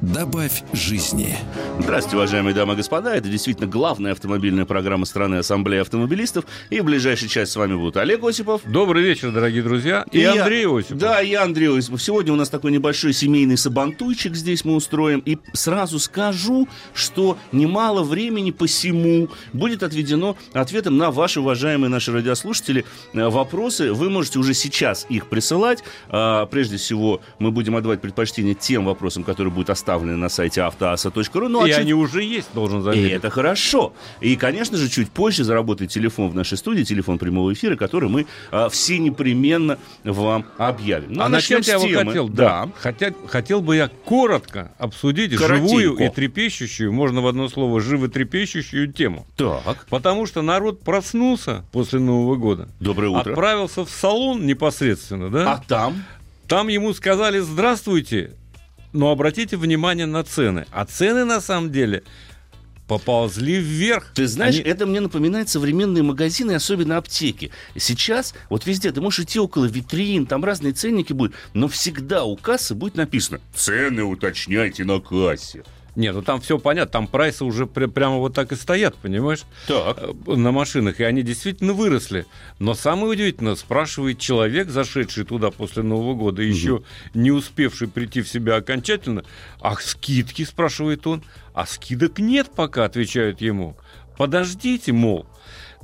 Добавь жизни. Здравствуйте, уважаемые дамы и господа. Это действительно главная автомобильная программа страны Ассамблея автомобилистов. И в ближайшей части с вами будут Олег Осипов. Добрый вечер, дорогие друзья. И Андрей Осипов. Да, и Андрей Осипов. Сегодня у нас такой небольшой семейный сабантуйчик здесь мы устроим. И сразу скажу, что немало времени посему будет отведено ответом на ваши, уважаемые наши радиослушатели, вопросы. Вы можете уже сейчас их присылать. Прежде всего, мы будем отдавать предпочтение тем вопросам, которые будут оставлены на сайте автоаса.ру. Ну, и они уже есть, должен заметить. И это хорошо. И, конечно же, чуть позже заработает телефон в нашей студии, телефон прямого эфира, который мы все непременно вам объявим. Но начнем с темы. Хотел бы я коротко обсудить живую и трепещущую, можно в одно слово, животрепещущую тему. Так. Потому что народ проснулся после Нового года. Доброе утро. Отправился в салон непосредственно, да? А там? Там ему сказали: здравствуйте. Но обратите внимание на цены. А цены, на самом деле, поползли вверх. Ты знаешь, это мне напоминает современные магазины, особенно аптеки. Сейчас вот везде ты можешь идти около витрин, там разные ценники будут, но всегда у кассы будет написано: цены уточняйте на кассе. Нет, ну там все понятно, там прайсы уже прямо вот так и стоят, понимаешь, так. На машинах, и они действительно выросли. Но самое удивительное, спрашивает человек, зашедший туда после Нового года, еще не успевший прийти в себя окончательно, а скидки, спрашивает он, а скидок нет пока, отвечают ему, подождите, мол.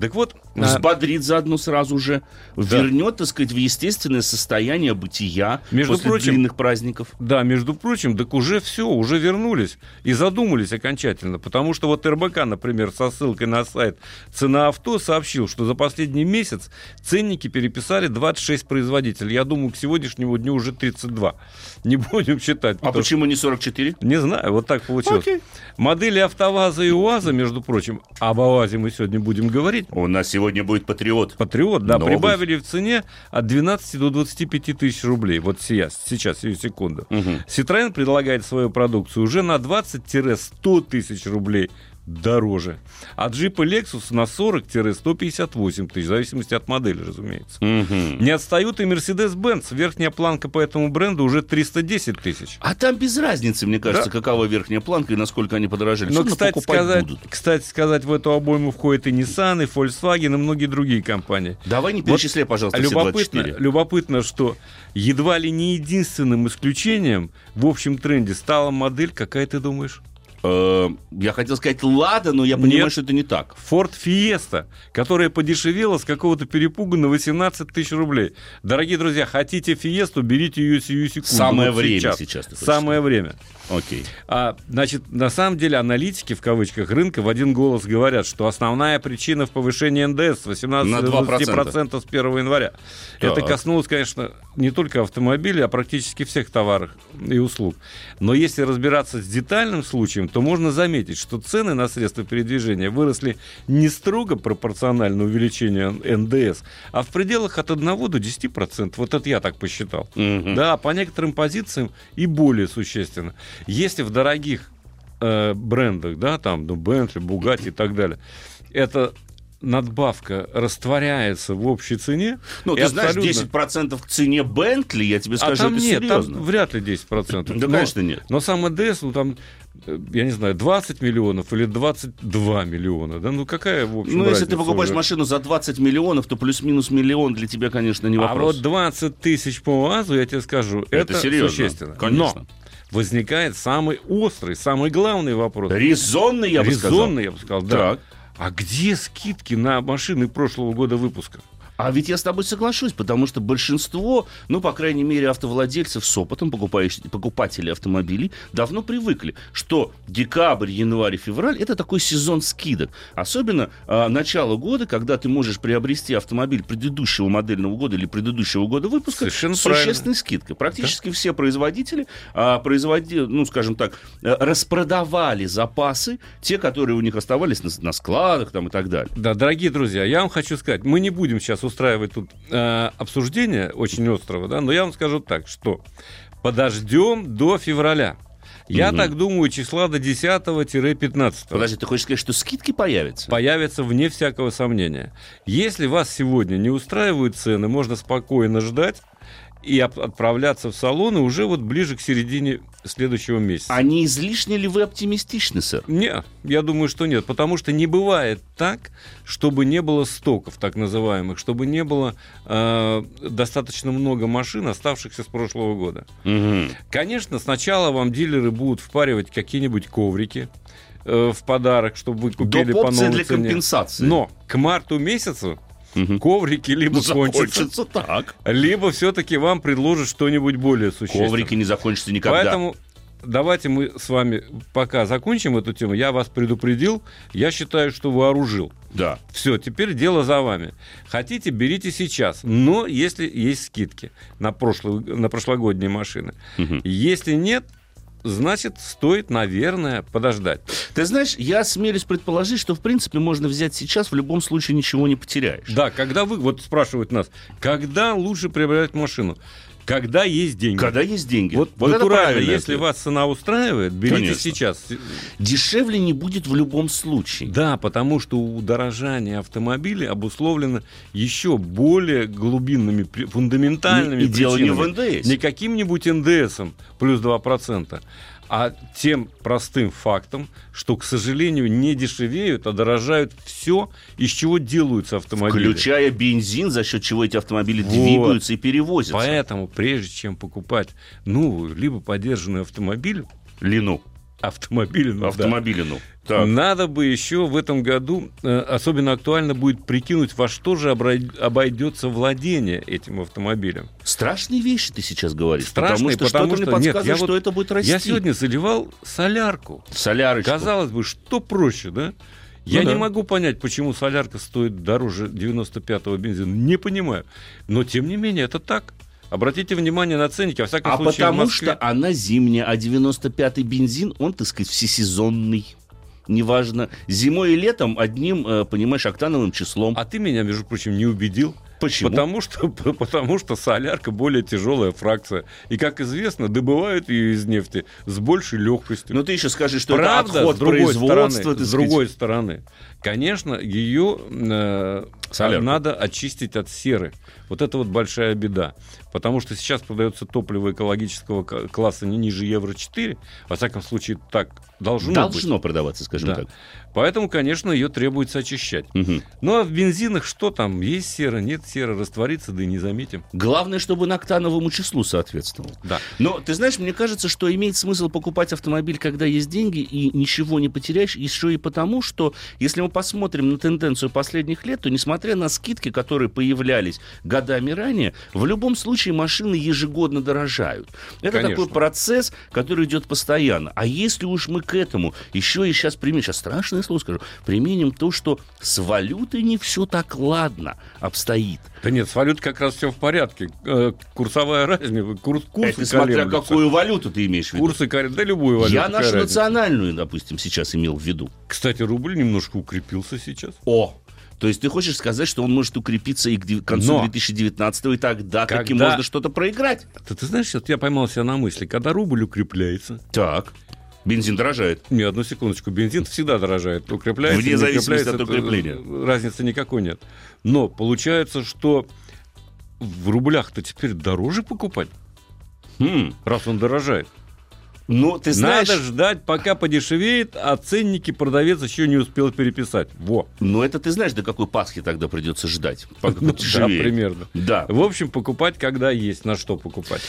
Так вот, взбодрит заодно сразу же, вернет, так сказать, в естественное состояние бытия после длинных праздников. Да, между прочим, так уже все, уже вернулись и задумались окончательно. Потому что вот РБК, например, со ссылкой на сайт «Цена авто» сообщил, что за последний месяц ценники переписали 26 производителей. Я думаю, к сегодняшнему дню уже 32. Не будем считать. А почему не 44? Не знаю, вот так получилось. Окей. Модели «АвтоВАЗа» и «УАЗа», между прочим, об «АвтоВАЗе» мы сегодня будем говорить. У нас сегодня будет «Патриот». «Патриот», да, новый. Прибавили в цене от 12 до 25 тысяч рублей. Вот сейчас, сию секунду. «Ситроен» предлагает свою продукцию уже на 20-100 тысяч рублей дороже. А «Джип» и «Lexus» на 40-158 тысяч, в зависимости от модели, разумеется. Не отстают и «Mercedes-Benz». Верхняя планка по этому бренду уже 310 тысяч. А там без разницы, мне кажется, какова верхняя планка и насколько они подорожали. Но, кстати сказать, в эту обойму входят и Nissan, и Volkswagen, и многие другие компании. Давай не перечисляй, пожалуйста, все 24. Любопытно, что едва ли не единственным исключением в общем тренде стала модель, какая, ты думаешь? Я хотел сказать «Лада», но я понимаю, что это не так. «Форд Фиеста», которая подешевела с какого-то перепугу на 18 тысяч рублей. Дорогие друзья, хотите «Фиесту», берите ее сию секунду. Самое время сейчас. Самое время. Окей. Значит, на самом деле аналитики, в кавычках, рынка в один голос говорят, что основная причина в повышении НДС с 18 до 20% с 1 января. Так. Это коснулось, конечно, не только автомобилей, а практически всех товаров и услуг. Но если разбираться с детальным случаем, то можно заметить, что цены на средства передвижения выросли не строго пропорционально увеличению НДС, а в пределах от 1 до 10%. Вот это я так посчитал. Да, по некоторым позициям и более существенно. Если в дорогих брендах, да, там, Бентли, Бугатти и так далее, это надбавка растворяется в общей цене. Ну, ты знаешь, 10% к цене Бентли, я тебе скажу, это серьезно. А там нет, там вряд ли 10%. Да, конечно, нет. Но сам АДС, ну, там, я не знаю, 20 миллионов или 22 миллиона, да? Ну, какая, в общем, ну, если ты покупаешь машину за 20 миллионов, то плюс-минус миллион для тебя, конечно, не вопрос. А вот 20 тысяч по УАЗу, я тебе скажу, это существенно. Конечно. Но возникает самый острый, самый главный вопрос. Резонный, я бы сказал. Да. А где скидки на машины прошлого года выпуска? А ведь я с тобой соглашусь, потому что большинство, ну, по крайней мере, автовладельцев с опытом, покупателей автомобилей, давно привыкли, что декабрь, январь, февраль — это такой сезон скидок. Особенно начало года, когда ты можешь приобрести автомобиль предыдущего модельного года или предыдущего года выпуска с существенной скидкой. Практически все производители, ну, скажем так, распродавали запасы, те, которые у них оставались на складах там, и так далее. Да, дорогие друзья, я вам хочу сказать, мы не будем сейчас устраивать тут обсуждение очень острого, да, но я вам скажу так, что подождем до февраля. Я так думаю, числа до 10-15. Подожди, ты хочешь сказать, что скидки появятся? Появятся, вне всякого сомнения. Если вас сегодня не устраивают цены, можно спокойно ждать и отправляться в салоны уже вот ближе к середине следующего месяца. А не излишне ли вы оптимистичны, сэр? Нет, я думаю, что нет, потому что не бывает так, чтобы не было стоков, так называемых, чтобы не было достаточно много машин, оставшихся с прошлого года. Угу. Конечно, сначала вам дилеры будут впаривать какие-нибудь коврики в подарок, чтобы вы купили по новой цене. Для компенсации. Но к марту месяцу коврики либо закончатся, так, либо все-таки вам предложат что-нибудь более существенное. Коврики не закончатся никогда. Поэтому давайте мы с вами пока закончим эту тему. Я вас предупредил, я считаю, что вооружил. Да. Все, теперь дело за вами. Хотите, берите сейчас, но если есть скидки на прошлогодние машины. Если нет, значит, стоит, наверное, подождать. Ты знаешь, я смелюсь предположить, что, в принципе, можно взять сейчас, в любом случае ничего не потеряешь. Да, когда вы, вот спрашивают нас, когда лучше приобретать машину? Когда есть деньги. Когда есть деньги. Вот натурально, если вас цена устраивает, берите сейчас. Дешевле не будет в любом случае. Да, потому что удорожание автомобилей обусловлено еще более глубинными, фундаментальными причинами. И дело не в НДС. Не каким-нибудь НДСом плюс 2%, а тем простым фактом, что, к сожалению, не дешевеют, а дорожают все, из чего делаются автомобили. Включая бензин, за счет чего эти автомобили двигаются и перевозятся. Поэтому, прежде чем покупать новую, либо подержанную автомобилину, надо бы еще в этом году, особенно актуально будет прикинуть, во что же обойдется владение этим автомобилем. Страшные вещи ты сейчас говоришь. Страшные, потому что мне подсказывает, что это будет расти. Я сегодня заливал солярку. Солярочку. Казалось бы, что проще, да? Я не могу понять, почему солярка стоит дороже 95-го бензина. Не понимаю. Но, тем не менее, это так. Обратите внимание на ценники, во всяком случае, в Москве. Потому что она зимняя, а 95-й бензин, он, так сказать, всесезонный. Неважно, зимой и летом одним, понимаешь, октановым числом. А ты меня, между прочим, не убедил. Почему? Потому что солярка более тяжелая фракция. И, как известно, добывают ее из нефти с большей легкостью. Но ты еще скажи, что правда, это отход производства. С другой стороны, конечно, ее надо очистить от серы. Вот это вот большая беда. Потому что сейчас продается топливо экологического класса не ниже Евро-4. Во всяком случае, так должно быть. Продаваться, скажем так. Поэтому, конечно, ее требуется очищать. Угу. Ну, а в бензинах что там? Есть сера, нет сера, растворится, да и не заметим. Главное, чтобы на октановому числу соответствовал. Да. Но, ты знаешь, мне кажется, что имеет смысл покупать автомобиль, когда есть деньги, и ничего не потеряешь, еще и потому, что, если мы посмотрим на тенденцию последних лет, то, несмотря на скидки, которые появлялись годами ранее, в любом случае машины ежегодно дорожают. Это такой процесс, который идет постоянно. А если уж мы к этому еще и сейчас примем, сейчас страшно слово скажу, применим то, что с валютой не все так ладно обстоит. Да нет, с валютой как раз все в порядке. Курсовая разница, курсы смотря какую валюту ты имеешь в виду. Да любую валюту. Я нашу национальную, допустим, сейчас имел в виду. Кстати, рубль немножко укрепился сейчас. То есть ты хочешь сказать, что он может укрепиться и к концу 2019-го, и тогда таки можно что-то проиграть. Ты знаешь, сейчас я поймал себя на мысли, когда рубль укрепляется... Бензин дорожает. Нет, одну секундочку. Бензин всегда дорожает. Укрепляется. Вне зависимости от укрепления. Разницы никакой нет. Но получается, что в рублях-то теперь дороже покупать, раз он дорожает. Ну, ты знаешь... Надо ждать, пока подешевеет, а ценники продавец еще не успел переписать. Во. Ну, это ты знаешь, до какой Пасхи тогда придется ждать, пока подешевеет. Да, примерно. Да. В общем, покупать, когда есть, на что покупать.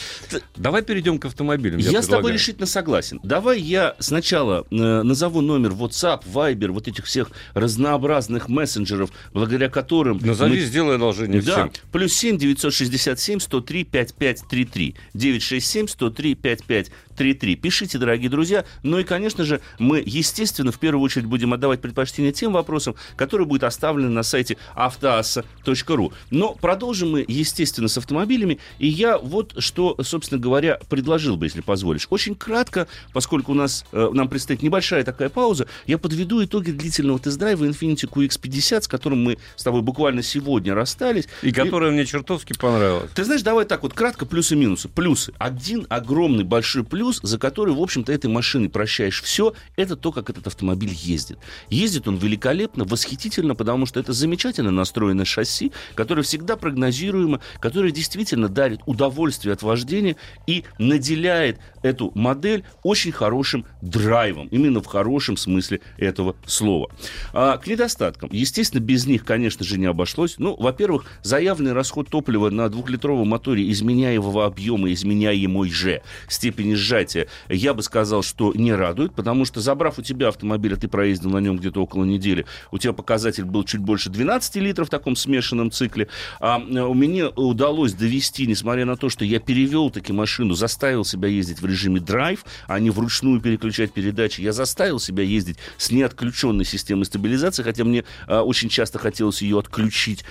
Давай перейдем к автомобилям. Я с тобой решительно согласен. Давай я сначала назову номер WhatsApp, Viber, вот этих всех разнообразных мессенджеров, благодаря которым... Назови, сделай одолжение всем. Да, плюс 7-967-103-5533, 967-103-5533. Пишите, дорогие друзья. Ну и, конечно же, мы, естественно, в первую очередь будем отдавать предпочтение тем вопросам, которые будут оставлены на сайте автоаса.ру. Но продолжим мы, естественно, с автомобилями. И я вот что, собственно говоря, предложил бы, если позволишь. Очень кратко, поскольку у нас, нам предстоит небольшая такая пауза, я подведу итоги длительного тест-драйва Infiniti QX50, с которым мы с тобой буквально сегодня расстались. И которая мне чертовски понравилась. Ты знаешь, давай так вот кратко, плюсы и минусы. Плюсы. Один огромный большой плюс, за который, в общем-то, этой машиной прощаешь все, это то, как этот автомобиль ездит. Ездит он великолепно, восхитительно, потому что это замечательно настроенное шасси, которое всегда прогнозируемо, которое действительно дарит удовольствие от вождения и наделяет эту модель очень хорошим драйвом, именно в хорошем смысле этого слова. А к недостаткам. Естественно, без них, конечно же, не обошлось. Ну, во-первых, заявленный расход топлива на 2-литровом моторе изменяемого объема, изменяемой же степени сжатия, я бы сказал, что не радует, потому что, забрав у тебя автомобиль, а ты проездил на нем где-то около недели, у тебя показатель был чуть больше 12 литров в таком смешанном цикле. А мне удалось довести, несмотря на то, что я перевел таки машину, заставил себя ездить в режиме драйв, а не вручную переключать передачи, я заставил себя ездить с неотключенной системой стабилизации, хотя мне очень часто хотелось ее отключить.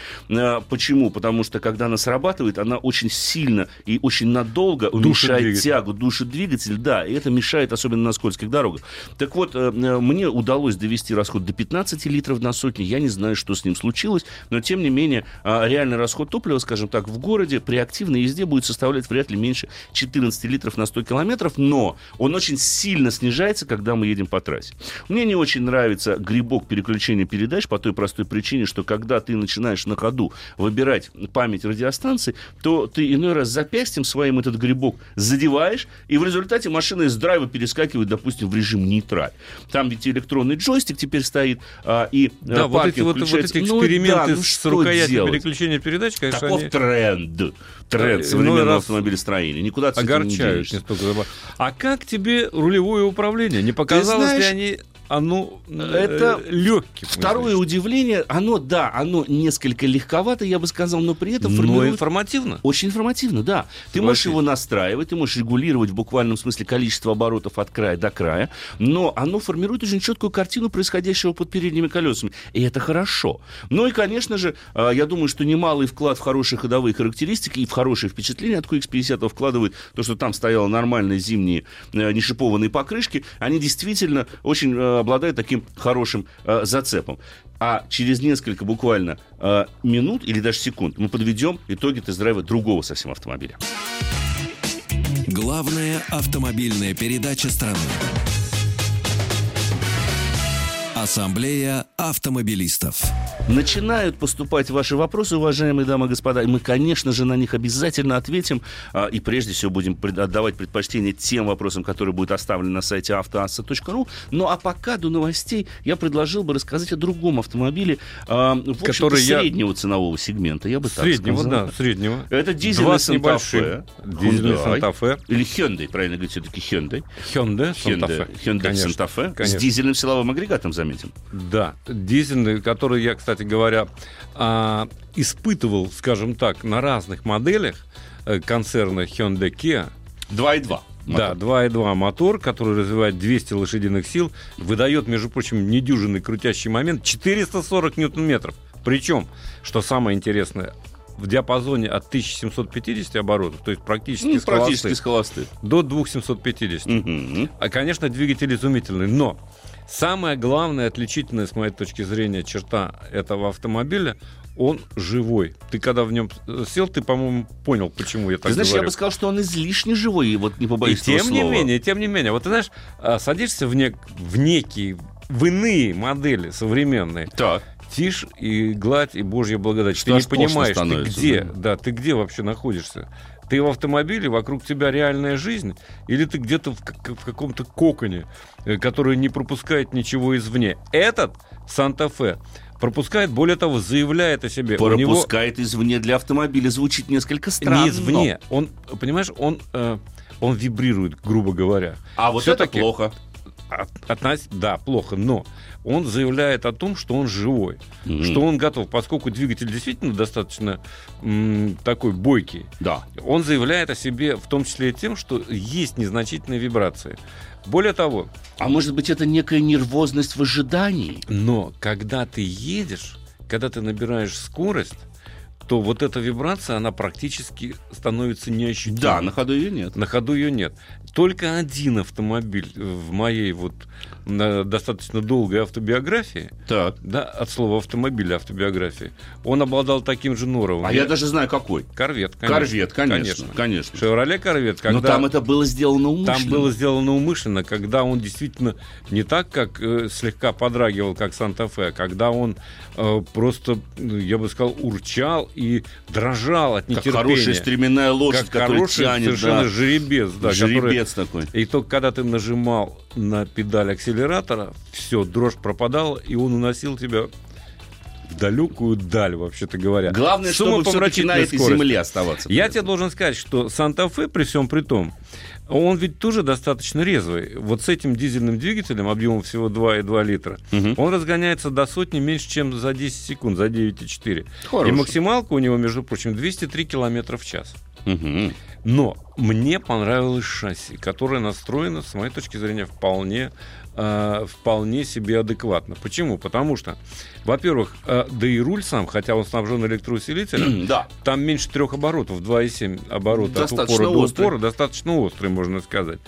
Почему? Потому что, когда она срабатывает, она очень сильно и очень надолго уменьшает тягу, душит двигатель, да, и это мешает, особенно на скользких дорогах. Так вот, мне удалось довести расход до 15 литров на сотню, я не знаю, что с ним случилось, но, тем не менее, реальный расход топлива, скажем так, в городе при активной езде будет составлять вряд ли меньше 14 литров на 100 километров, но он очень сильно снижается, когда мы едем по трассе. Мне не очень нравится грибок переключения передач по той простой причине, что когда ты начинаешь на ходу выбирать память радиостанции, то ты иной раз запястьем своим этот грибок задеваешь, и в результате машина из драйва перескакивает, допустим, в режим нейтраль. Там ведь электронный джойстик теперь стоит, и да, паркинг включается. Вот эти эксперименты с рукоятью переключения передач, конечно, таков они... тренд современного автомобилестроения. Никуда с этим не денешься. А как тебе рулевое управление? Не показалось ли они... Оно это легким. Второе удивление, оно несколько легковато, я бы сказал, но при этом формирует... информативно. Очень информативно, да. Ты можешь его настраивать, ты можешь регулировать в буквальном смысле количество оборотов от края до края, но оно формирует очень четкую картину происходящего под передними колесами. И это хорошо. Ну и, конечно же, я думаю, что немалый вклад в хорошие ходовые характеристики и в хорошее впечатление от QX50 вкладывает то, что там стояло нормальные зимние нешипованные покрышки. Они действительно очень... обладает таким хорошим зацепом. А через несколько буквально минут или даже секунд мы подведем итоги тест-драйва другого совсем автомобиля. Главная автомобильная передача страны. Ассамблея автомобилистов. Начинают поступать ваши вопросы, уважаемые дамы и господа, и мы, конечно же, на них обязательно ответим, и прежде всего будем отдавать предпочтение тем вопросам, которые будут оставлены на сайте автоаса.ру. Ну а пока до новостей я предложил бы рассказать о другом автомобиле, который среднего ценового сегмента, я бы так сказал. Да, среднего. Это дизельный Санта-Фе. Дизельный Санта-Фе. Или Хёндэ, правильно говорить, все-таки Хёндэ. Хёндэ Санта-Фе. Хёндэ Санта-Фе с дизельным силовым агрегатом, заметим. Да, дизельный, который я, кстати говоря, испытывал, скажем так, на разных моделях концерна Хёндэ Киа. 2.2. Мотор. Да, 2.2 мотор, который развивает 200 лошадиных сил, выдает, между прочим, недюжинный крутящий момент 440 ньютон-метров. Причем, что самое интересное, в диапазоне от 1750 оборотов, то есть практически с холосты, до 2750. Угу. А, конечно, двигатель изумительный, но... Самая главная, отличительная, с моей точки зрения, черта этого автомобиля — он живой. Ты когда в нем сел, ты, по-моему, понял, почему я так говорю. Ты знаешь, я бы сказал, что он излишне живой, и вот не побоюсь этого слова. Тем не менее, вот ты знаешь, садишься в иные модели современные, так. Тишь и гладь, и божья благодать. Ты не понимаешь, ты где вообще находишься. Ты в автомобиле, вокруг тебя реальная жизнь, или ты где-то в каком-то коконе, который не пропускает ничего извне. Этот Санта-Фе пропускает, более того, заявляет о себе. Пропускает извне для автомобиля звучит несколько странно. Не извне. Он, понимаешь, он вибрирует, грубо говоря. А вот все-таки это плохо. От нас, да, плохо, но он заявляет о том, что он живой, что он готов, поскольку двигатель действительно достаточно такой бойкий, да. Он заявляет о себе в том числе и тем, что есть незначительные вибрации. Более того... А может быть, это некая нервозность в ожидании? Но когда ты едешь, когда ты набираешь скорость, то вот эта вибрация, она практически становится неощутимой. Да, на ходу ее нет. На ходу ее нет. Только один автомобиль в моей вот достаточно долгой автобиографии, так. Да, от слова автомобиля, автобиографии, он обладал таким же норовом. А я даже знаю, какой. Корвет, конечно. Корвет, конечно. Шевроле Корвет. Но там это было сделано умышленно. Там было сделано умышленно, когда он действительно не так, как слегка подрагивал, как Санта-Фе, когда он просто, я бы сказал, урчал и дрожал от нетерпения. Как хорошая стременная лошадь, которая тянет. Совершенно да. жеребец. Да, жеребец такой. И только когда ты нажимал на педаль акселератора, все, дрожь пропадала, и он уносил тебя в далекую даль, вообще-то говоря. Главное, чтобы все-таки на этой земле оставаться. Я тебе должен сказать, что Санта-Фе, при всем при том, он ведь тоже достаточно резвый. Вот с этим дизельным двигателем, объемом всего 2,2 литра, он разгоняется до сотни меньше, чем за 10 секунд, за 9,4. Хороший. И максималка у него, между прочим, 203 км в час. Угу. Но мне понравилось шасси, которое настроено, с моей точки зрения, вполне себе адекватно. Почему? Потому что, во-первых, да и руль сам, хотя он снабжен электроусилителем, да. Там меньше 3 оборотов, 2,7 оборота достаточно от упора острый. До упора, достаточно острый, можно сказать.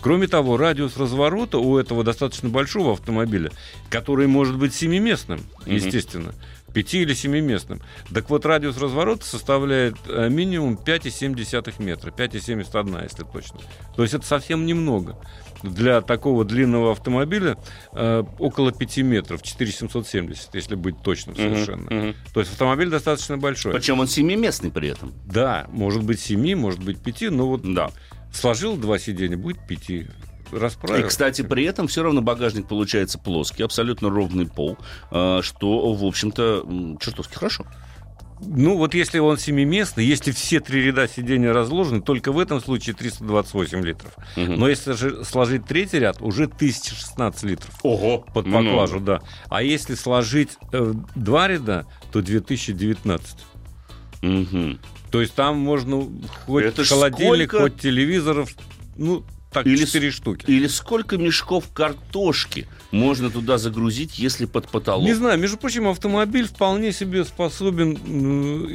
Кроме того, радиус разворота у этого достаточно большого автомобиля, который может быть 7-местным, естественно, 5 или 7-местным. Так вот, радиус разворота составляет минимум 5,7 метра, 5,71, если точно. То есть это совсем немного. Для такого длинного автомобиля около 5 метров, 4770, если быть точным совершенно. То есть автомобиль достаточно большой. Причем он 7-местный при этом. Да, может быть 7, может быть 5, но вот да. Сложил 2 сиденья, будет 5. Расправил. И, кстати, при этом все равно багажник получается плоский, абсолютно ровный пол, что, в общем-то, чертовски хорошо. Ну, вот если он семиместный, если все 3 ряда сидения разложены, только в этом случае 328 литров. Но если же сложить третий ряд, уже 1016 литров. Ого! Под поклажу, да. А если сложить 2 ряда, то 2019. То есть там можно хоть это холодильник, сколько... хоть телевизоров, ну... Так, или 4 штуки. Или сколько мешков картошки можно туда загрузить, если под потолок? Не знаю. Между прочим, автомобиль вполне себе способен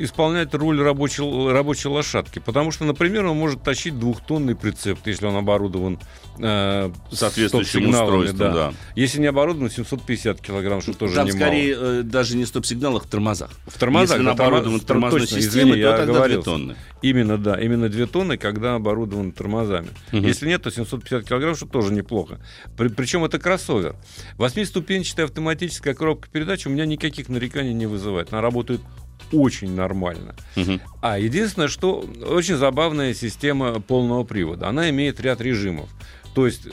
исполнять роль рабочей лошадки. Потому что, например, он может тащить 2-тонный прицеп, если он оборудован соответствующим устройством. Да. Да. Если не оборудован, 750 килограмм, что тоже немало. Там скорее даже не стоп-сигналах, в тормозах. В тормозах. Если оборудован тормозной системой, то тогда 2 тонны. Именно, да. Именно 2 тонны, когда оборудован тормозами. Если нет, 750 килограмм, что тоже неплохо. Причем это кроссовер. 8-ступенчатая автоматическая коробка передач у меня никаких нареканий не вызывает. Она работает очень нормально. А единственное, что очень забавная система полного привода. Она имеет ряд режимов. То есть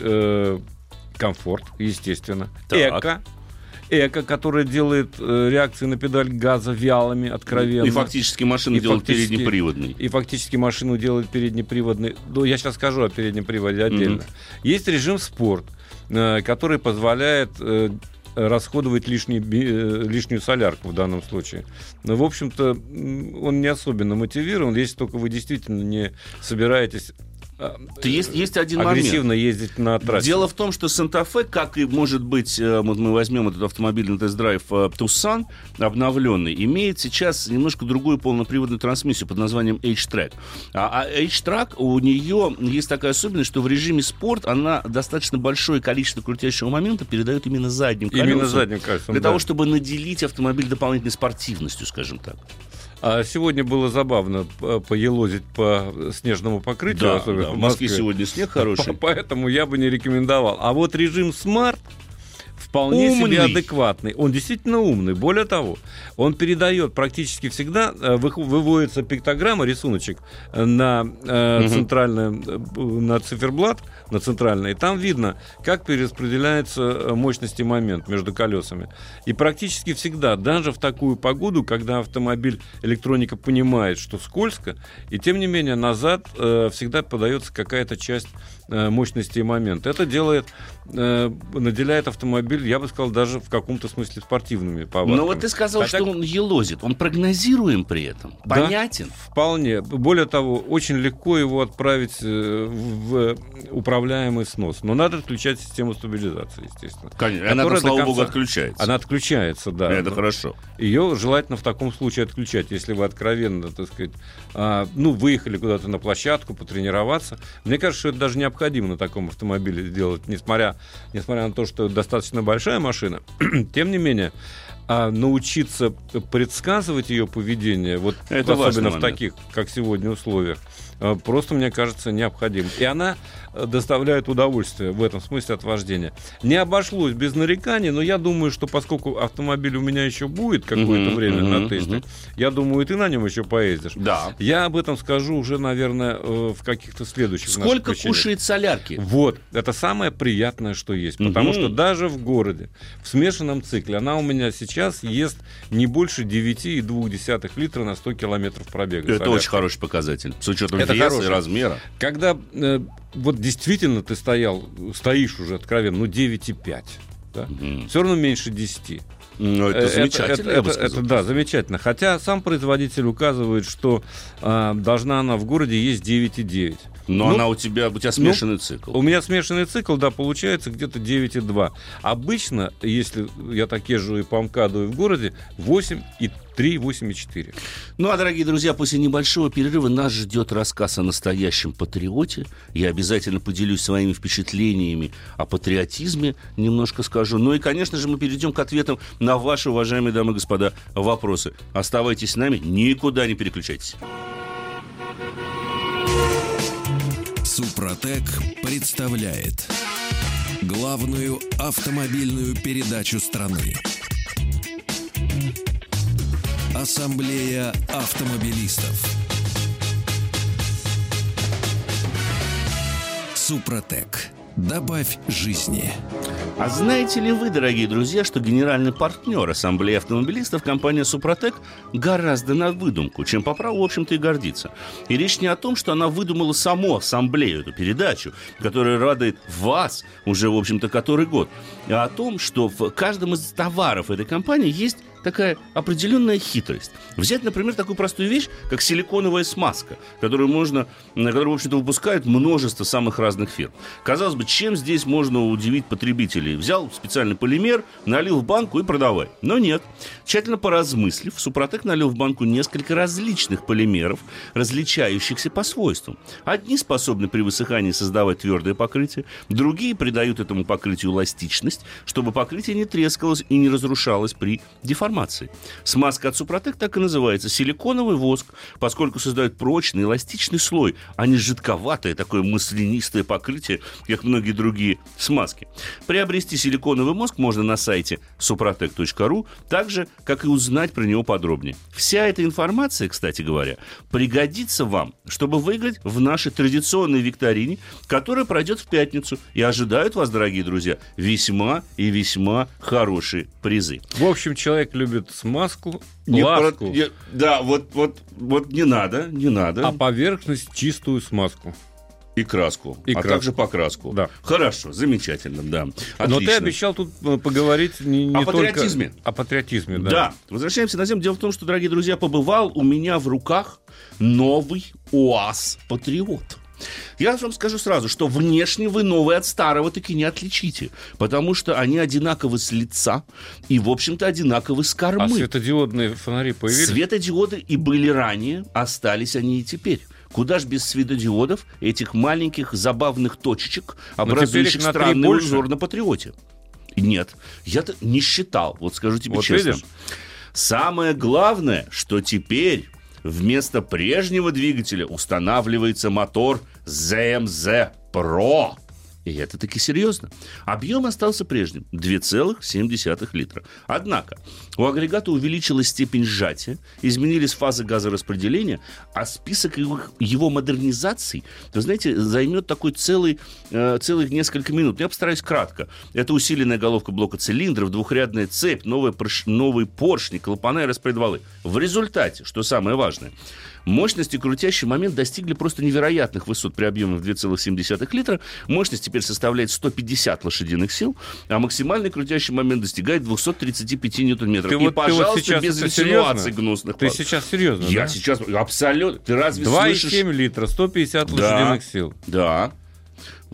комфорт, естественно. Так. Эко, которая делает реакции на педаль газа вялыми, откровенно. И фактически машину делает переднеприводной. Ну, я сейчас скажу о переднем приводе отдельно. Есть режим «Спорт», который позволяет расходовать лишнюю солярку в данном случае. Но, в общем-то, он не особенно мотивирован, если только вы действительно не собираетесь... Есть один агрессивно момент. Ездить на трассе. Дело в том, что Санта-Фе, как и, может быть, вот мы возьмем этот автомобиль на тест-драйв Тусан, обновленный, имеет сейчас немножко другую полноприводную трансмиссию под названием H-track. А H-track, у нее есть такая особенность, что в режиме спорт она достаточно большое количество крутящего момента передает именно задним колесом. Для того, чтобы наделить автомобиль дополнительной спортивностью, скажем так. Сегодня было забавно поелозить по снежному покрытию, да, особенно да, в Москве сегодня снег хороший. Поэтому я бы не рекомендовал. А вот режим «Смарт» вполне умный. Себе адекватный. Он действительно умный. Более того, он передает практически всегда, выводится пиктограмма, рисуночек на на циферблат, на центральный, и там видно, как перераспределяется мощность и момент между колесами. И практически всегда, даже в такую погоду, когда автомобиль, электроника понимает, что скользко, и тем не менее назад всегда подается какая-то часть мощности и момента. Это делает, наделяет автомобиль, я бы сказал, даже в каком-то смысле спортивными повадками. Но вот ты сказал, что он елозит. Он прогнозируем при этом. Понятен? Да, вполне. Более того, очень легко его отправить в управляемый снос. Но надо отключать систему стабилизации, естественно. Конечно. Она, слава богу, отключается. Она отключается, да. Это хорошо. Ее желательно в таком случае отключать. Если вы откровенно, так сказать, выехали куда-то на площадку потренироваться. Мне кажется, что это даже необходимо на таком автомобиле делать. Несмотря на то, что достаточно большая машина, тем не менее, научиться предсказывать ее поведение, вот это особенно в таких, как сегодня, условиях, просто, мне кажется, необходимо. И она доставляет удовольствие в этом смысле от вождения. Не обошлось без нареканий, но я думаю, что поскольку автомобиль у меня еще будет какое-то время на тесте, я думаю, и ты на нем еще поездишь. Да. Я об этом скажу уже, наверное, в каких-то следующих наших вещах. Сколько кушает солярки? Вот. Это самое приятное, что есть. Потому что даже в городе, в смешанном цикле, она у меня сейчас ест не больше 9,2 литра на 100 километров пробега. Это солярки. Очень хороший показатель. С учетом веса и размера. Когда... вот действительно ты стоишь уже откровенно, 9,5. Да? Все равно меньше 10. Но это замечательно. Это замечательно. Хотя сам производитель указывает, что должна она в городе есть 9,9. Но она у тебя смешанный цикл. У меня смешанный цикл, да, получается где-то 9,2. Обычно, если я так езжу и по МКАДу, и в городе, 8,3, 8,4. Ну, а, дорогие друзья, после небольшого перерыва нас ждет рассказ о настоящем патриоте. Я обязательно поделюсь своими впечатлениями о патриотизме, немножко скажу. Ну и, конечно же, мы перейдем к ответам на ваши, уважаемые дамы и господа, вопросы. Оставайтесь с нами, никуда не переключайтесь. Супротек представляет главную автомобильную передачу страны. Ассамблея автомобилистов. Супротек. Добавь жизни. А знаете ли вы, дорогие друзья, что генеральный партнер Ассамблеи автомобилистов, компания «Супротек», гораздо на выдумку, чем по праву, в общем-то, и гордится. И речь не о том, что она выдумала саму Ассамблею, эту передачу, которая радует вас уже, в общем-то, который год, а о том, что в каждом из товаров этой компании есть такая определенная хитрость. Взять, например, такую простую вещь, как силиконовая смазка, которую, в общем-то, выпускают множество самых разных фирм. Казалось бы, чем здесь можно удивить потребителей? Взял специальный полимер, налил в банку и продавай. Но нет. Тщательно поразмыслив, Супротек налил в банку несколько различных полимеров, различающихся по свойствам. Одни способны при высыхании создавать твердое покрытие, другие придают этому покрытию эластичность, чтобы покрытие не трескалось и не разрушалось при деформации. Смазка от Супротек так и называется — силиконовый воск, поскольку создает прочный, эластичный слой, а не жидковатое, такое маслянистое покрытие, как многие другие смазки. Приобрести силиконовый воск можно на сайте suprotec.ru, так же, как и узнать про него подробнее. Вся эта информация, кстати говоря, пригодится вам, чтобы выиграть в нашей традиционной викторине, которая пройдет в пятницу, и ожидают вас, дорогие друзья, весьма и весьма хорошие призы. В общем, человек любит смазку, ласку. Не надо. А поверхность — чистую смазку. И краску. Также покраску. Да. Хорошо, замечательно, да. Отлично. Но ты обещал тут поговорить не только... О патриотизме. О патриотизме, да. Да. Возвращаемся на землю. Дело в том, что, дорогие друзья, побывал у меня в руках новый УАЗ Патриот. Я вам скажу сразу, что внешне вы новые от старого таки не отличите, потому что они одинаковы с лица и, в общем-то, одинаковы с кормы. А светодиодные фонари появились? Светодиоды и были ранее, остались они и теперь. Куда ж без светодиодов, этих маленьких забавных точечек, образующих странный узор на Патриоте? Нет, я-то не считал, вот скажу тебе честно. Видишь? Самое главное, что теперь... вместо прежнего двигателя устанавливается мотор ZMZ PRO. И это таки серьезно. Объем остался прежним – 2,7 литра. Однако у агрегата увеличилась степень сжатия, изменились фазы газораспределения, а список его модернизаций, вы знаете, займет такой целых несколько минут. Я постараюсь кратко. Это усиленная головка блока цилиндров, двухрядная цепь, новые поршни, клапана и распредвалы. В результате, что самое важное, мощности крутящий момент достигли просто невероятных высот при объеме в 2,7 литра. Мощность теперь составляет 150 лошадиных сил, а максимальный крутящий момент достигает 235 ньютон-метров. И, пожалуйста, вот без инсинуаций гнусных. Ты сейчас серьезно? Я сейчас абсолютно... Ты разве 2,7 слышишь? 2,7 литра, 150 лошадиных сил. Да.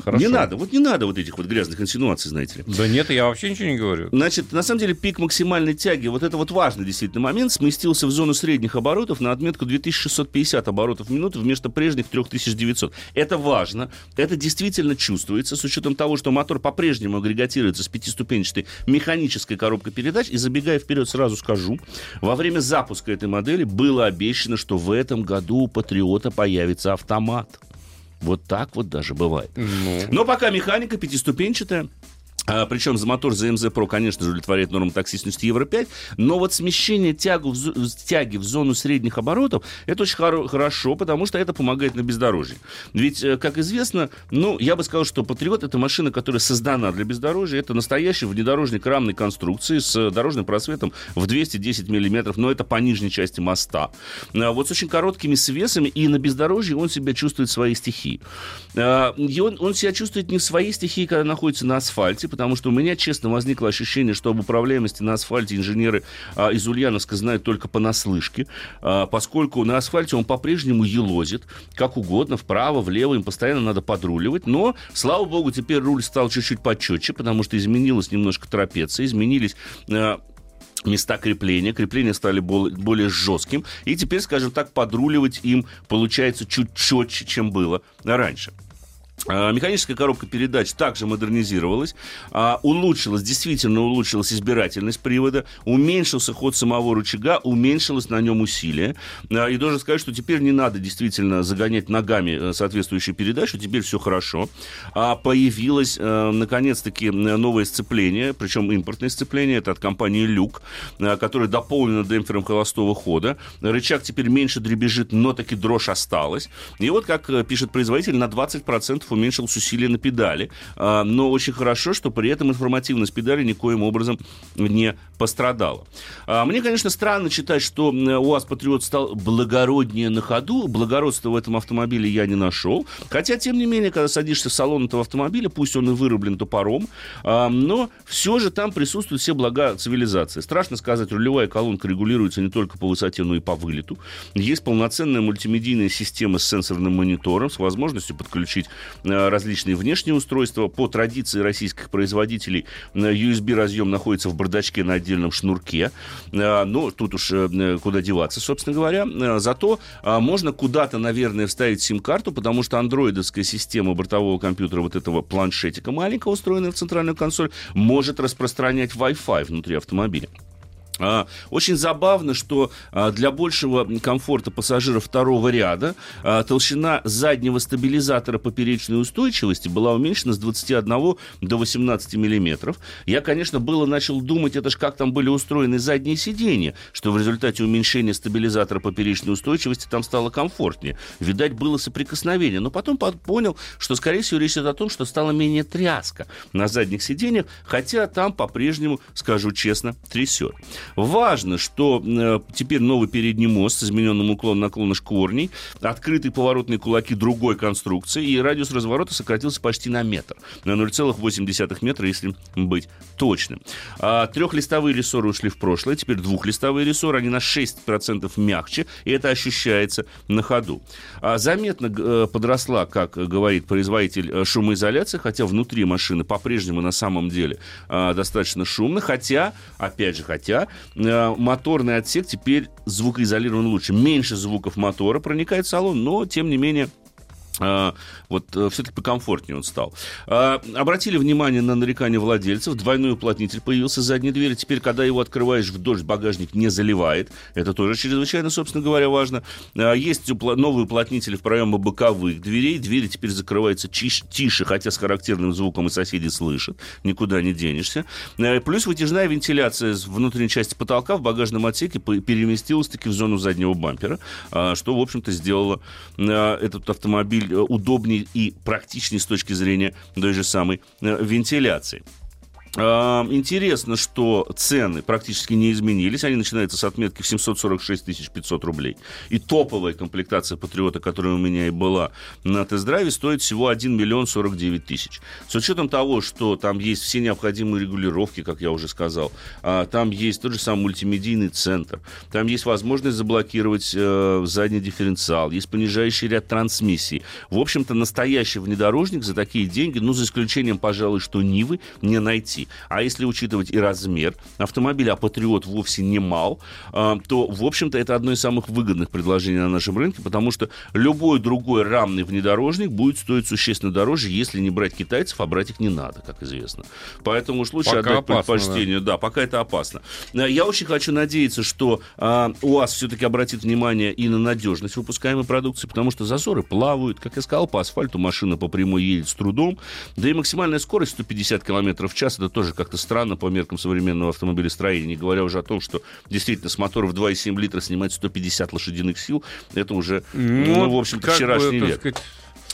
Хорошо. Не надо этих грязных инсинуаций, знаете ли. Да нет, я вообще ничего не говорю. Значит, на самом деле пик максимальной тяги, вот это вот важный действительно момент, сместился в зону средних оборотов на отметку 2650 оборотов в минуту вместо прежних 3900. Это важно, это действительно чувствуется, с учетом того, что мотор по-прежнему агрегатируется с пятиступенчатой механической коробкой передач. И забегая вперед, сразу скажу, во время запуска этой модели было обещано, что в этом году у Патриота появится автомат. Вот так вот даже бывает. Но пока механика пятиступенчатая. Причем мотор ZMZ PRO, конечно же, удовлетворяет нормам токсичности Евро 5, но вот смещение тяги в зону средних оборотов, это очень хорошо, потому что это помогает на бездорожье. Ведь, как известно, я бы сказал, что Патриот — это машина, которая создана для бездорожья, это настоящий внедорожник рамной конструкции с дорожным просветом в 210 мм, но это по нижней части моста. Вот с очень короткими свесами, и на бездорожье он себя чувствует в своей стихии. И он себя чувствует не в своей стихии, когда находится на асфальте, потому что у меня, честно, возникло ощущение, что об управляемости на асфальте инженеры из Ульяновска знают только понаслышке, поскольку на асфальте он по-прежнему елозит, как угодно, вправо, влево, им постоянно надо подруливать, но, слава богу, теперь руль стал чуть-чуть почетче, потому что изменилась немножко трапеция, изменились... места крепления стали более жестким, и теперь, скажем так, подруливать им получается чуть четче, чем было раньше. Механическая коробка передач также модернизировалась, действительно улучшилась избирательность привода, уменьшился ход самого рычага, уменьшилось на нем усилие. И должен сказать, что теперь не надо действительно загонять ногами соответствующую передачу, теперь все хорошо. Появилось, наконец-таки, новое сцепление, причем импортное сцепление, это от компании «Люк», которое дополнено демпфером холостого хода. Рычаг теперь меньше дребезжит, но таки дрожь осталась. И вот, как пишет производитель, на 20% уменьшилось усилие на педали. Но очень хорошо, что при этом информативность педали никоим образом не пострадала. Мне, конечно, странно читать, что УАЗ Патриот стал благороднее на ходу. Благородства в этом автомобиле я не нашел. Хотя, тем не менее, когда садишься в салон этого автомобиля, пусть он и вырублен топором, но все же там присутствуют все блага цивилизации. Страшно сказать, рулевая колонка регулируется не только по высоте, но и по вылету. Есть полноценная мультимедийная система с сенсорным монитором, с возможностью подключить различные внешние устройства. По традиции российских производителей USB-разъем находится в бардачке на отдельном шнурке. Но тут уж куда деваться, собственно говоря. Зато можно куда-то, наверное, вставить сим-карту, потому что андроидовская система бортового компьютера вот этого планшетика маленького, устроенного в центральную консоль, может распространять Wi-Fi внутри автомобиля. Очень забавно, что для большего комфорта пассажиров второго ряда толщина заднего стабилизатора поперечной устойчивости была уменьшена с 21 до 18 мм. Я, конечно, начал думать, это ж как там были устроены задние сиденья, что в результате уменьшения стабилизатора поперечной устойчивости там стало комфортнее. Видать, было соприкосновение. Но потом понял, что, скорее всего, речь идет о том, что стала менее тряска на задних сиденьях, хотя там по-прежнему, скажу честно, трясет. Важно, что теперь новый передний мост с измененным уклоном наклона шкворней, открытые поворотные кулаки другой конструкции, и радиус разворота сократился почти на метр, на 0,8 метра, если быть точным. Трехлистовые рессоры ушли в прошлое, теперь двухлистовые рессоры, они на 6% мягче, и это ощущается на ходу. Заметно подросла, как говорит производитель, шумоизоляция, хотя внутри машины по-прежнему на самом деле достаточно шумно, хотя моторный отсек теперь звукоизолирован лучше. Меньше звуков мотора проникает в салон, но, тем не менее, вот все-таки покомфортнее он стал. Обратили внимание на нарекания владельцев. Двойной уплотнитель появился с задней двери. Теперь, когда его открываешь в дождь, багажник не заливает. Это тоже чрезвычайно, собственно говоря, важно. Есть новые уплотнители в проемы боковых дверей. Двери теперь закрываются тише, хотя с характерным звуком и соседи слышат. Никуда не денешься. Плюс вытяжная вентиляция с внутренней части потолка в багажном отсеке переместилась таки в зону заднего бампера, что, в общем-то, сделало этот автомобиль удобнее и практичнее с точки зрения той же самой вентиляции. Интересно, что цены практически не изменились. Они начинаются с отметки в 746 500 рублей. И топовая комплектация «Патриота», которая у меня и была на тест-драйве, стоит всего 1 миллион 49 тысяч. С учетом того, что там есть все необходимые регулировки, как я уже сказал, там есть тот же самый мультимедийный центр, там есть возможность заблокировать задний дифференциал, есть понижающий ряд трансмиссий. В общем-то, настоящий внедорожник за такие деньги, ну, за исключением, пожалуй, что Нивы, не найти. А если учитывать и размер автомобиля, а «Патриот» вовсе не мал, то, в общем-то, это одно из самых выгодных предложений на нашем рынке, потому что любой другой рамный внедорожник будет стоить существенно дороже, если не брать китайцев, а брать их не надо, как известно. Поэтому уж лучше отдать предпочтение. Да, пока это опасно. Я очень хочу надеяться, что УАЗ все-таки обратит внимание и на надежность выпускаемой продукции, потому что зазоры плавают. Как я сказал, по асфальту машина по прямой едет с трудом. Да и максимальная скорость 150 км в час — это тоже как-то странно по меркам современного автомобилестроения, не говоря уже о том, что действительно с моторов 2,7 литра снимать 150 лошадиных сил, это уже, ну, в общем-то, вчерашний век.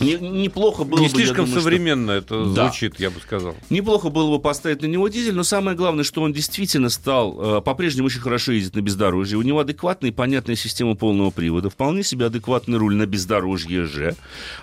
Неплохо было бы... Не слишком современно это звучит, я бы сказал. Неплохо было бы поставить на него дизель, но самое главное, что он действительно стал... По-прежнему очень хорошо ездит на бездорожье. У него адекватная и понятная система полного привода. Вполне себе адекватный руль на бездорожье же.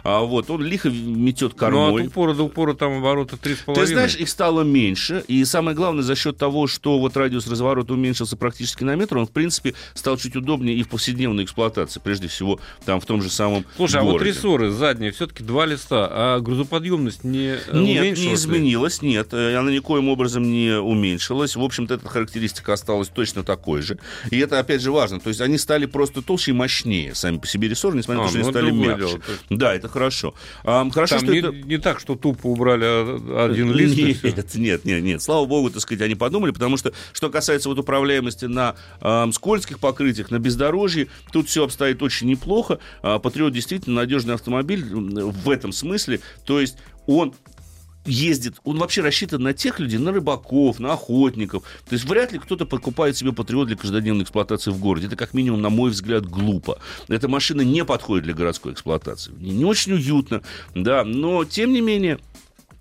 Вот, он лихо метет кормой. Ну, от упора до упора там оборота 3,5. Ты знаешь, их стало меньше. И самое главное, за счет того, что вот радиус разворота уменьшился практически на метр, он, в принципе, стал чуть удобнее и в повседневной эксплуатации. Прежде всего, там, в том же самом городе. Слушай, а вот рессоры задние... Все-таки два листа, а грузоподъемность не уменьшилась? Не изменилась, нет. Она никоим образом не уменьшилась. В общем-то, эта характеристика осталась точно такой же. И это, опять же, важно. То есть они стали просто толще и мощнее сами по себе рессоры, несмотря на то, что они стали мягче. Дело, то... Да, это хорошо. Хорошо, там что не так, что тупо убрали один лист. Нет. Слава богу, так сказать, они подумали, потому что, что касается вот управляемости на скользких покрытиях, на бездорожье, тут все обстоит очень неплохо. «Патриот» действительно надежный автомобиль в этом смысле, то есть он ездит, он вообще рассчитан на тех людей, на рыбаков, на охотников. То есть вряд ли кто-то покупает себе «Патриот» для каждодневной эксплуатации в городе. Это, как минимум, на мой взгляд, глупо. Эта машина не подходит для городской эксплуатации. Не очень уютно, да, но, тем не менее,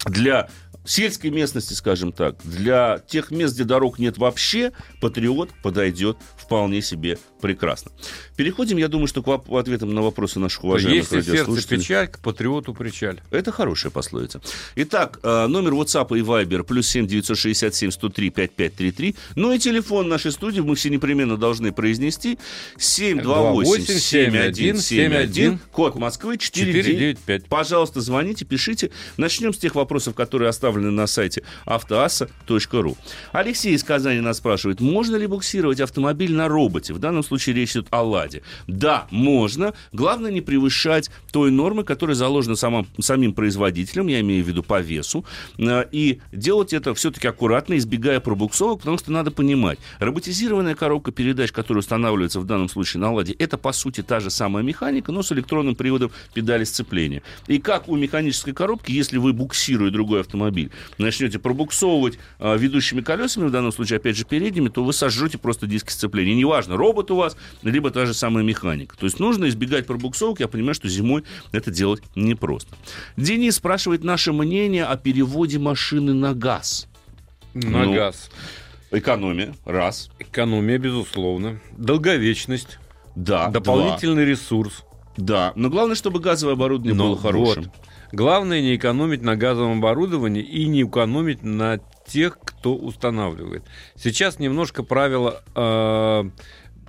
для сельской местности, скажем так, для тех мест, где дорог нет вообще, «Патриот» подойдет вполне себе прекрасно. Переходим, я думаю, что к ответам на вопросы наших уважаемых радиослушателей. Если сердце печаль, к «Патриоту» причаль. Это хорошая пословица. Итак, номер WhatsApp и Viber +7 967 103 55 33. Ну и телефон нашей студии мы все непременно должны произнести 728 7171, код Москвы 495. Пожалуйста, звоните, пишите. Начнем с тех вопросов, которые оставили на сайте автоаса.ру. Алексей из Казани нас спрашивает: можно ли буксировать автомобиль на роботе? В данном случае речь идет о «Ладе». Да, можно. Главное не превышать той нормы, которая заложена самим производителем, я имею в виду по весу, и делать это все-таки аккуратно, избегая пробуксовок, потому что надо понимать, роботизированная коробка передач, которая устанавливается в данном случае на «Ладе», это, по сути, та же самая механика, но с электронным приводом педали сцепления. И как у механической коробки, если вы, буксируя другой автомобиль, начнете пробуксовывать ведущими колесами, в данном случае, опять же, передними, то вы сожжете просто диски сцепления. Неважно, робот у вас, либо та же самая механика. То есть нужно избегать пробуксовок. Я понимаю, что зимой это делать непросто. Денис спрашивает наше мнение о переводе машины на газ. На газ. Экономия, раз. Экономия, безусловно. Долговечность. Да. Дополнительный ресурс. Да. Но главное, чтобы газовое оборудование было хорошим. Вот. Главное не экономить на газовом оборудовании и не экономить на тех, кто устанавливает. Сейчас немножко правило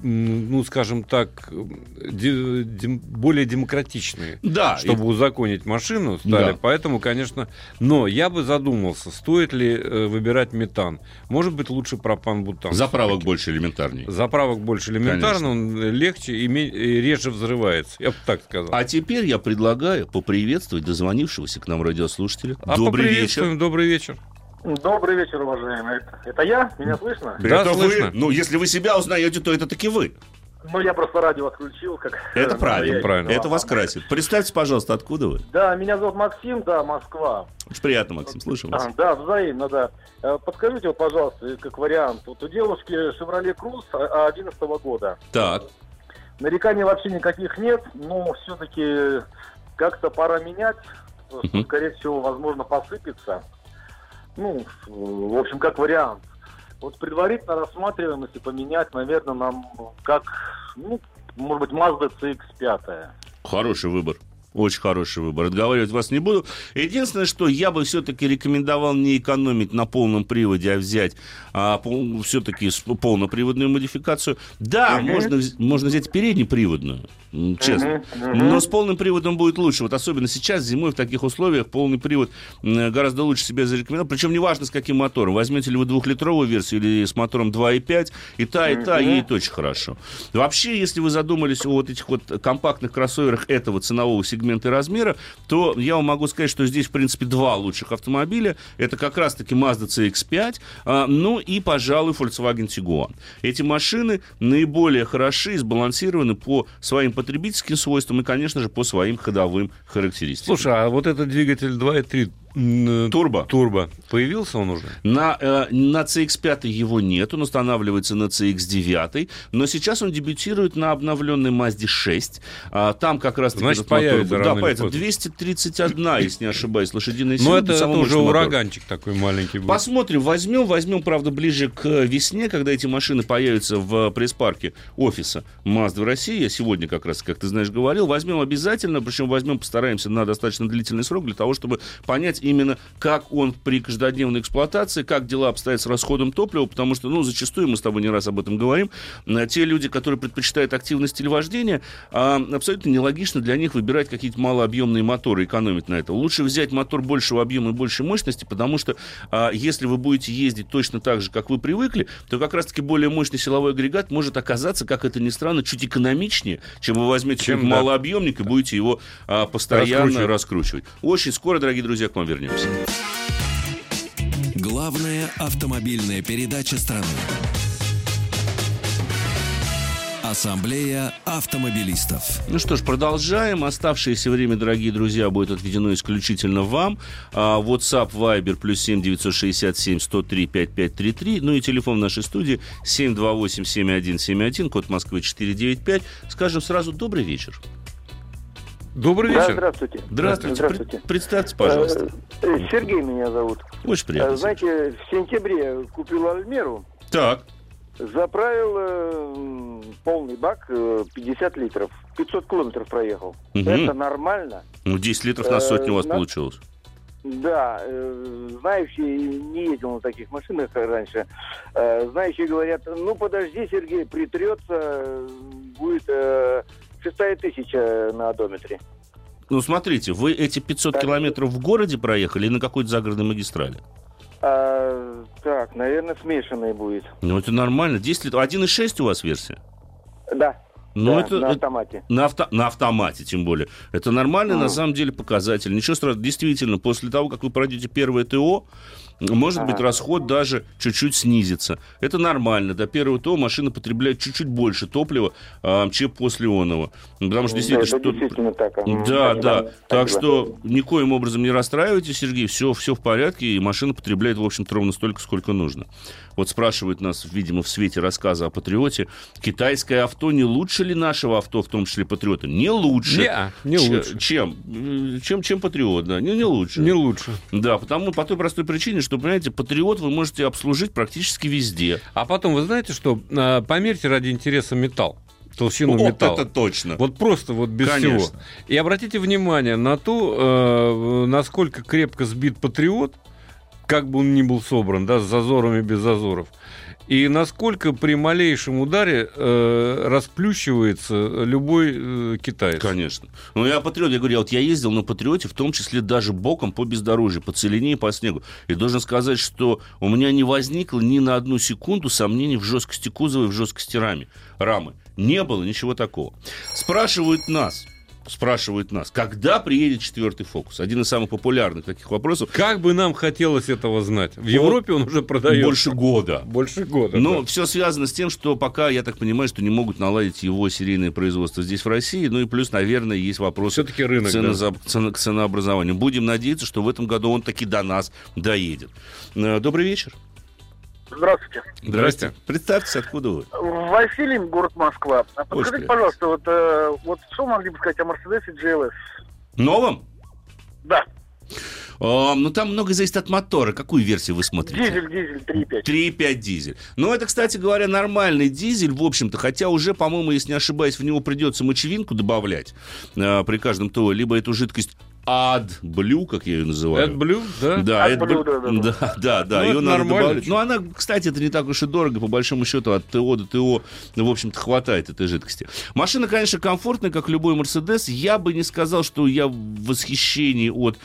ну, скажем так, более демократичные, да, чтобы узаконить машину стали. Да. Поэтому, конечно... Но я бы задумался, стоит ли выбирать метан. Может быть, лучше пропан-бутан. Заправок больше элементарней. Заправок больше элементарно, он легче и реже взрывается, я бы так сказал. А теперь я предлагаю поприветствовать дозвонившегося к нам радиослушателя. Добрый вечер. Добрый вечер. Добрый вечер, уважаемые. Это я? Меня слышно? Да, это слышно. Вы. Ну, если вы себя узнаете, то это таки вы. Ну, я просто радио отключил. Это правильно. Это вас красит. Представьте, пожалуйста, откуда вы? Да, меня зовут Максим, да, Москва. Очень приятно, Максим, слышим вас. Да, взаимно, да. Подскажите, вот, пожалуйста, как вариант. Вот у девушки Шевроле Круз 2011 года. Так. Нареканий вообще никаких нет, но все-таки как-то пора менять. Скорее всего, возможно, посыпется. Ну, в общем, как вариант. Вот предварительно рассматриваем, если поменять, наверное, нам как, ну, может быть, Mazda CX-5. Хороший выбор. Очень хороший выбор. Отговаривать вас не буду. Единственное, что я бы все-таки рекомендовал не экономить на полном приводе, а взять все-таки полноприводную модификацию. Да, можно взять переднеприводную, честно. Но с полным приводом будет лучше. Вот особенно сейчас, зимой, в таких условиях, полный привод гораздо лучше себя зарекомендовал. Причем неважно, с каким мотором. Возьмете ли вы двухлитровую версию или с мотором 2,5, и та едет очень хорошо. Вообще, если вы задумались о вот этих вот компактных кроссоверах этого ценового сегмента, размера, то я вам могу сказать, что здесь, в принципе, два лучших автомобиля. Это как раз-таки Mazda CX-5, ну и, пожалуй, Volkswagen Tiguan. Эти машины наиболее хороши и сбалансированы по своим потребительским свойствам и, конечно же, по своим ходовым характеристикам. Слушай, а вот этот двигатель 2.3 Турбо. Появился он уже? На CX-5 его нет, он устанавливается на CX-9, но сейчас он дебютирует на обновленной Mazda 6. Там как раз... Значит, появится. Да, поэтому 231, если не ошибаюсь, лошадиная сила. Но это уже ураганчик такой маленький был. Посмотрим, возьмем, правда, ближе к весне, когда эти машины появятся в пресс-парке офиса Mazda в России. Я сегодня как раз, как ты знаешь, говорил. Возьмем обязательно, причем постараемся на достаточно длительный срок для того, чтобы понять именно как он при каждодневной эксплуатации, как дела обстоят с расходом топлива, потому что, ну, зачастую, мы с тобой не раз об этом говорим, те люди, которые предпочитают активный стиль вождения, абсолютно нелогично для них выбирать какие-то малообъемные моторы, экономить на это. Лучше взять мотор большего объема и большей мощности, потому что если вы будете ездить точно так же, как вы привыкли, то как раз-таки более мощный силовой агрегат может оказаться, как это ни странно, чуть экономичнее, чем вы возьмете малообъемник и будете его постоянно раскручивать. Очень скоро, дорогие друзья, к вам вернемся. Главная автомобильная передача страны. Ассамблея автомобилистов. Ну что ж, продолжаем. Оставшееся время, дорогие друзья, будет отведено исключительно вам. WhatsApp, Viber, +7 967 103 5533. Ну и телефон нашей студии 728 7171, код Москвы 495. Скажем сразу добрый вечер. Добрый вечер. Да, здравствуйте. Здравствуйте. Представьтесь, пожалуйста. Сергей меня зовут. Очень приятно. Знаете, в сентябре купил Альмеру. Так. Заправил полный бак 50 литров. 500 километров проехал. Угу. Это нормально. Ну, 10 литров на сотню у вас получилось. Да, знающие, не ездил на таких машинах раньше, знающие говорят, ну подожди, Сергей, притрется, будет... 6000 на одометре. Ну, смотрите, вы эти 500 километров в городе проехали или на какой-то загородной магистрали? Так, наверное, смешанный будет. Ну, это нормально. 10 лет... 1.6 у вас версия? Да. Ну, да, это, на автомате. На автомате, тем более. Это нормальный, на самом деле, показатель. Ничего страшного. Действительно, после того, как вы пройдете первое ТО, может быть, расход даже чуть-чуть снизится. Это нормально. До первого ТО машина потребляет чуть-чуть больше топлива, чем после оного. Потому что действительно... Да, что... действительно так. Да. Так что никоим образом не расстраивайтесь, Сергей. Все в порядке, и машина потребляет, в общем-то, ровно столько, сколько нужно. Вот спрашивают нас, видимо, в свете рассказа о Патриоте, китайское авто не лучше ли нашего авто, в том числе Патриота? Не лучше. Не лучше. Чем Патриот, да. Не лучше. Не лучше. Да, потому по той простой причине, что, понимаете, Патриот вы можете обслужить практически везде. А потом, вы знаете, что померьте ради интереса металл. Толщину металла. Вот это точно. Вот просто вот без всего. И обратите внимание на то, насколько крепко сбит Патриот, как бы он ни был собран, да, с зазорами, без зазоров. И насколько при малейшем ударе расплющивается любой китаец. Конечно. Ну, я Патриот, я говорю, вот я ездил на Патриоте, в том числе даже боком по бездорожью, по целине и по снегу. И должен сказать, что у меня не возникло ни на одну секунду сомнений в жесткости кузова и в жесткости рамы. Не было ничего такого. Спрашивают нас, когда приедет 4-й «Фокус»? Один из самых популярных таких вопросов. Как бы нам хотелось этого знать. В Европе он уже продается. Больше года. Но да. Все связано с тем, что пока, я так понимаю, что не могут наладить его серийное производство здесь, в России. Ну и плюс, наверное, есть вопрос все-таки рынок, к ценообразованию. Будем надеяться, что в этом году он таки до нас доедет. Добрый вечер. Здравствуйте. Здрасте. Представьтесь, откуда вы? Василий, город Москва. Подскажите, пожалуйста, вот что могли бы сказать о Mercedes GLS? Новом? Да. Ну, там много зависит от мотора. Какую версию вы смотрите? Дизель, 3.5. 3.5 дизель. Ну, это, кстати говоря, нормальный дизель, в общем-то. Хотя уже, по-моему, если не ошибаюсь, в него придется мочевинку добавлять при каждом ТО. Либо эту жидкость... AdBlue, как я ее называю. AdBlue, да? Да, AdBlue. Ее надо добавлять. Но она, кстати, это не так уж и дорого. По большому счету, от ТО до ТО, в общем-то, хватает этой жидкости. Машина, конечно, комфортная, как любой Мерседес. Я бы не сказал, что я в восхищении от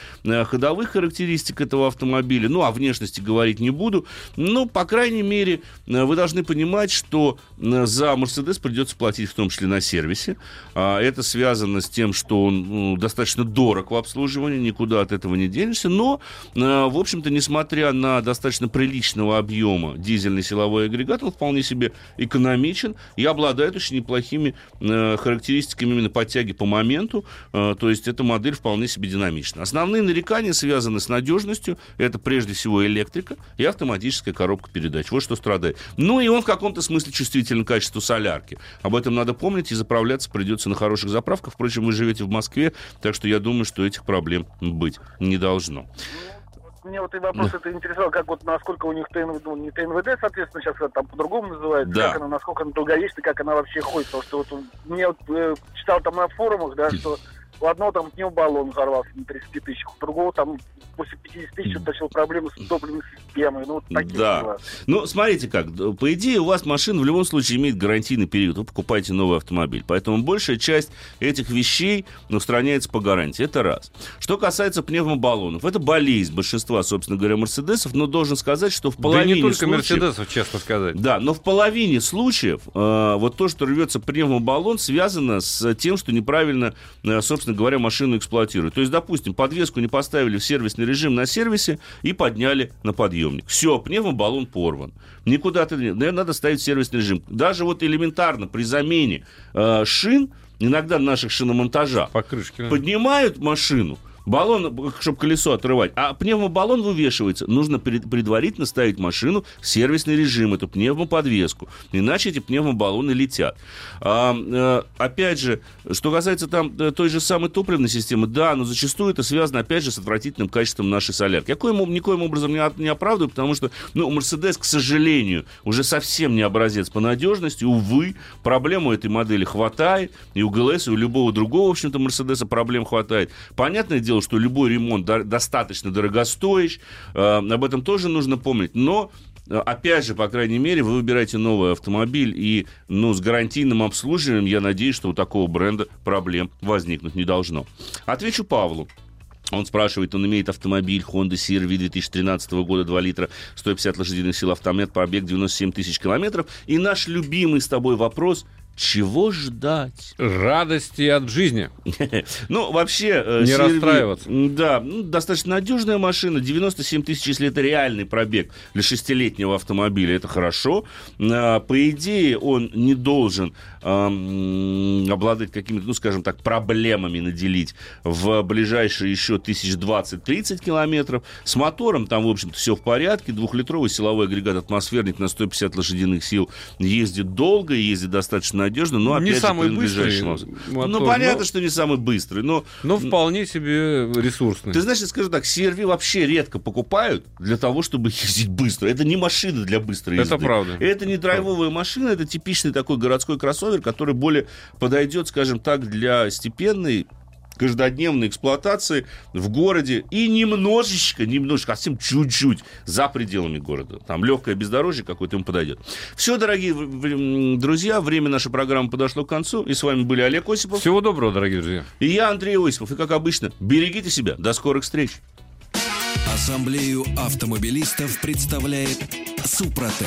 ходовых характеристик этого автомобиля. Ну, о внешности говорить не буду. Но, по крайней мере, вы должны понимать, что за Мерседес придется платить, в том числе на сервисе. Это связано с тем, что он достаточно дорог в обслуживании, никуда от этого не денешься. Но, в общем-то, несмотря на достаточно приличного объема дизельный силовой агрегат, он вполне себе экономичен и обладает очень неплохими характеристиками именно по тяге по моменту. То есть эта модель вполне себе динамична. Основные нарекания связаны с надежностью. Это прежде всего электрика и автоматическая коробка передач. Вот что страдает. Ну и он в каком-то смысле чувствителен к качеству солярки. Об этом надо помнить, и заправляться придется на хороших заправках. Впрочем, вы живете в Москве, так что я думаю, что этих проблем быть не должно. Мне вот и вопрос это интересовал, как вот насколько у них ТНВД, соответственно, сейчас она там по-другому называется, да. Как она, насколько она долговечна, как она вообще ходит. Потому что вот мне читал там на форумах, да, что у одного там к нему баллон взорвался на 30 тысяч, у другого там после 50 тысяч утащил проблемы с топливной системой. Ну, вот такие дела. Ну, смотрите как. По идее, у вас машина в любом случае имеет гарантийный период. Вы покупаете новый автомобиль. Поэтому большая часть этих вещей устраняется по гарантии. Это раз. Что касается пневмобаллонов. Это болезнь большинства, собственно говоря, мерседесов. Но должен сказать, что в половине случаев... Да не только мерседесов, честно сказать. Да, но в половине случаев вот то, что рвется пневмобаллон, связано с тем, что неправильно, собственно говоря, машину эксплуатируют. То есть, допустим, подвеску не поставили в сервисный режим на сервисе и подняли на подъемник. Все, пневмобаллон порван. Никуда ты... Надо ставить в сервисный режим. Даже вот элементарно при замене шин, иногда наших шиномонтажа, покрышки, поднимают машину, баллон, чтобы колесо отрывать, а пневмобаллон вывешивается. Нужно предварительно ставить машину в сервисный режим, эту пневмоподвеску. Иначе эти пневмобаллоны летят. Опять же, что касается там той же самой топливной системы, да, но зачастую это связано, опять же, с отвратительным качеством нашей солярки. Я никоим образом не оправдываю, потому что, Mercedes, к сожалению, уже совсем не образец по надежности. Увы, проблем у этой модели хватает. И у GLS, и у любого другого, в общем-то, Mercedes проблем хватает. Понятное дело, что любой ремонт достаточно дорогостоящий. Об этом тоже нужно помнить. Но, опять же, по крайней мере, вы выбираете новый автомобиль. И с гарантийным обслуживанием, я надеюсь, что у такого бренда проблем возникнуть не должно. Отвечу Павлу. Он спрашивает, он имеет автомобиль Honda CR-V 2013 года, 2 литра, 150 лошадиных сил, автомат, пробег 97 тысяч километров. И наш любимый с тобой вопрос – чего ждать? Радости от жизни. Вообще... Не CR-V, расстраиваться. Да, достаточно надежная машина. 97 тысяч, если это реальный пробег для шестилетнего автомобиля, это хорошо. По идее, он не должен обладать какими-то, проблемами наделить в ближайшие еще 1020-30 километров. С мотором там, в общем-то, все в порядке. Двухлитровый силовой агрегат «Атмосферник» на 150 лошадиных сил ездит долго, ездит достаточно надежно, но опять не самый быстрый мотор, понятно, что не самый быстрый, но вполне себе ресурсный. Ты знаешь, я скажу так, CR-V вообще редко покупают для того, чтобы ездить быстро. Это не машина для быстрой езды. Это правда. Это не драйвовая машина, это типичный такой городской кроссовер, который более подойдет, скажем так, для степенной каждодневной эксплуатации в городе и немножечко, а совсем чуть-чуть за пределами города. Там легкое бездорожье какое-то им подойдет. Все, дорогие друзья, время нашей программы подошло к концу. И с вами были Олег Осипов. Всего доброго, дорогие друзья. И я, Андрей Осипов. И, как обычно, берегите себя. До скорых встреч. Ассамблею автомобилистов представляет Супротек.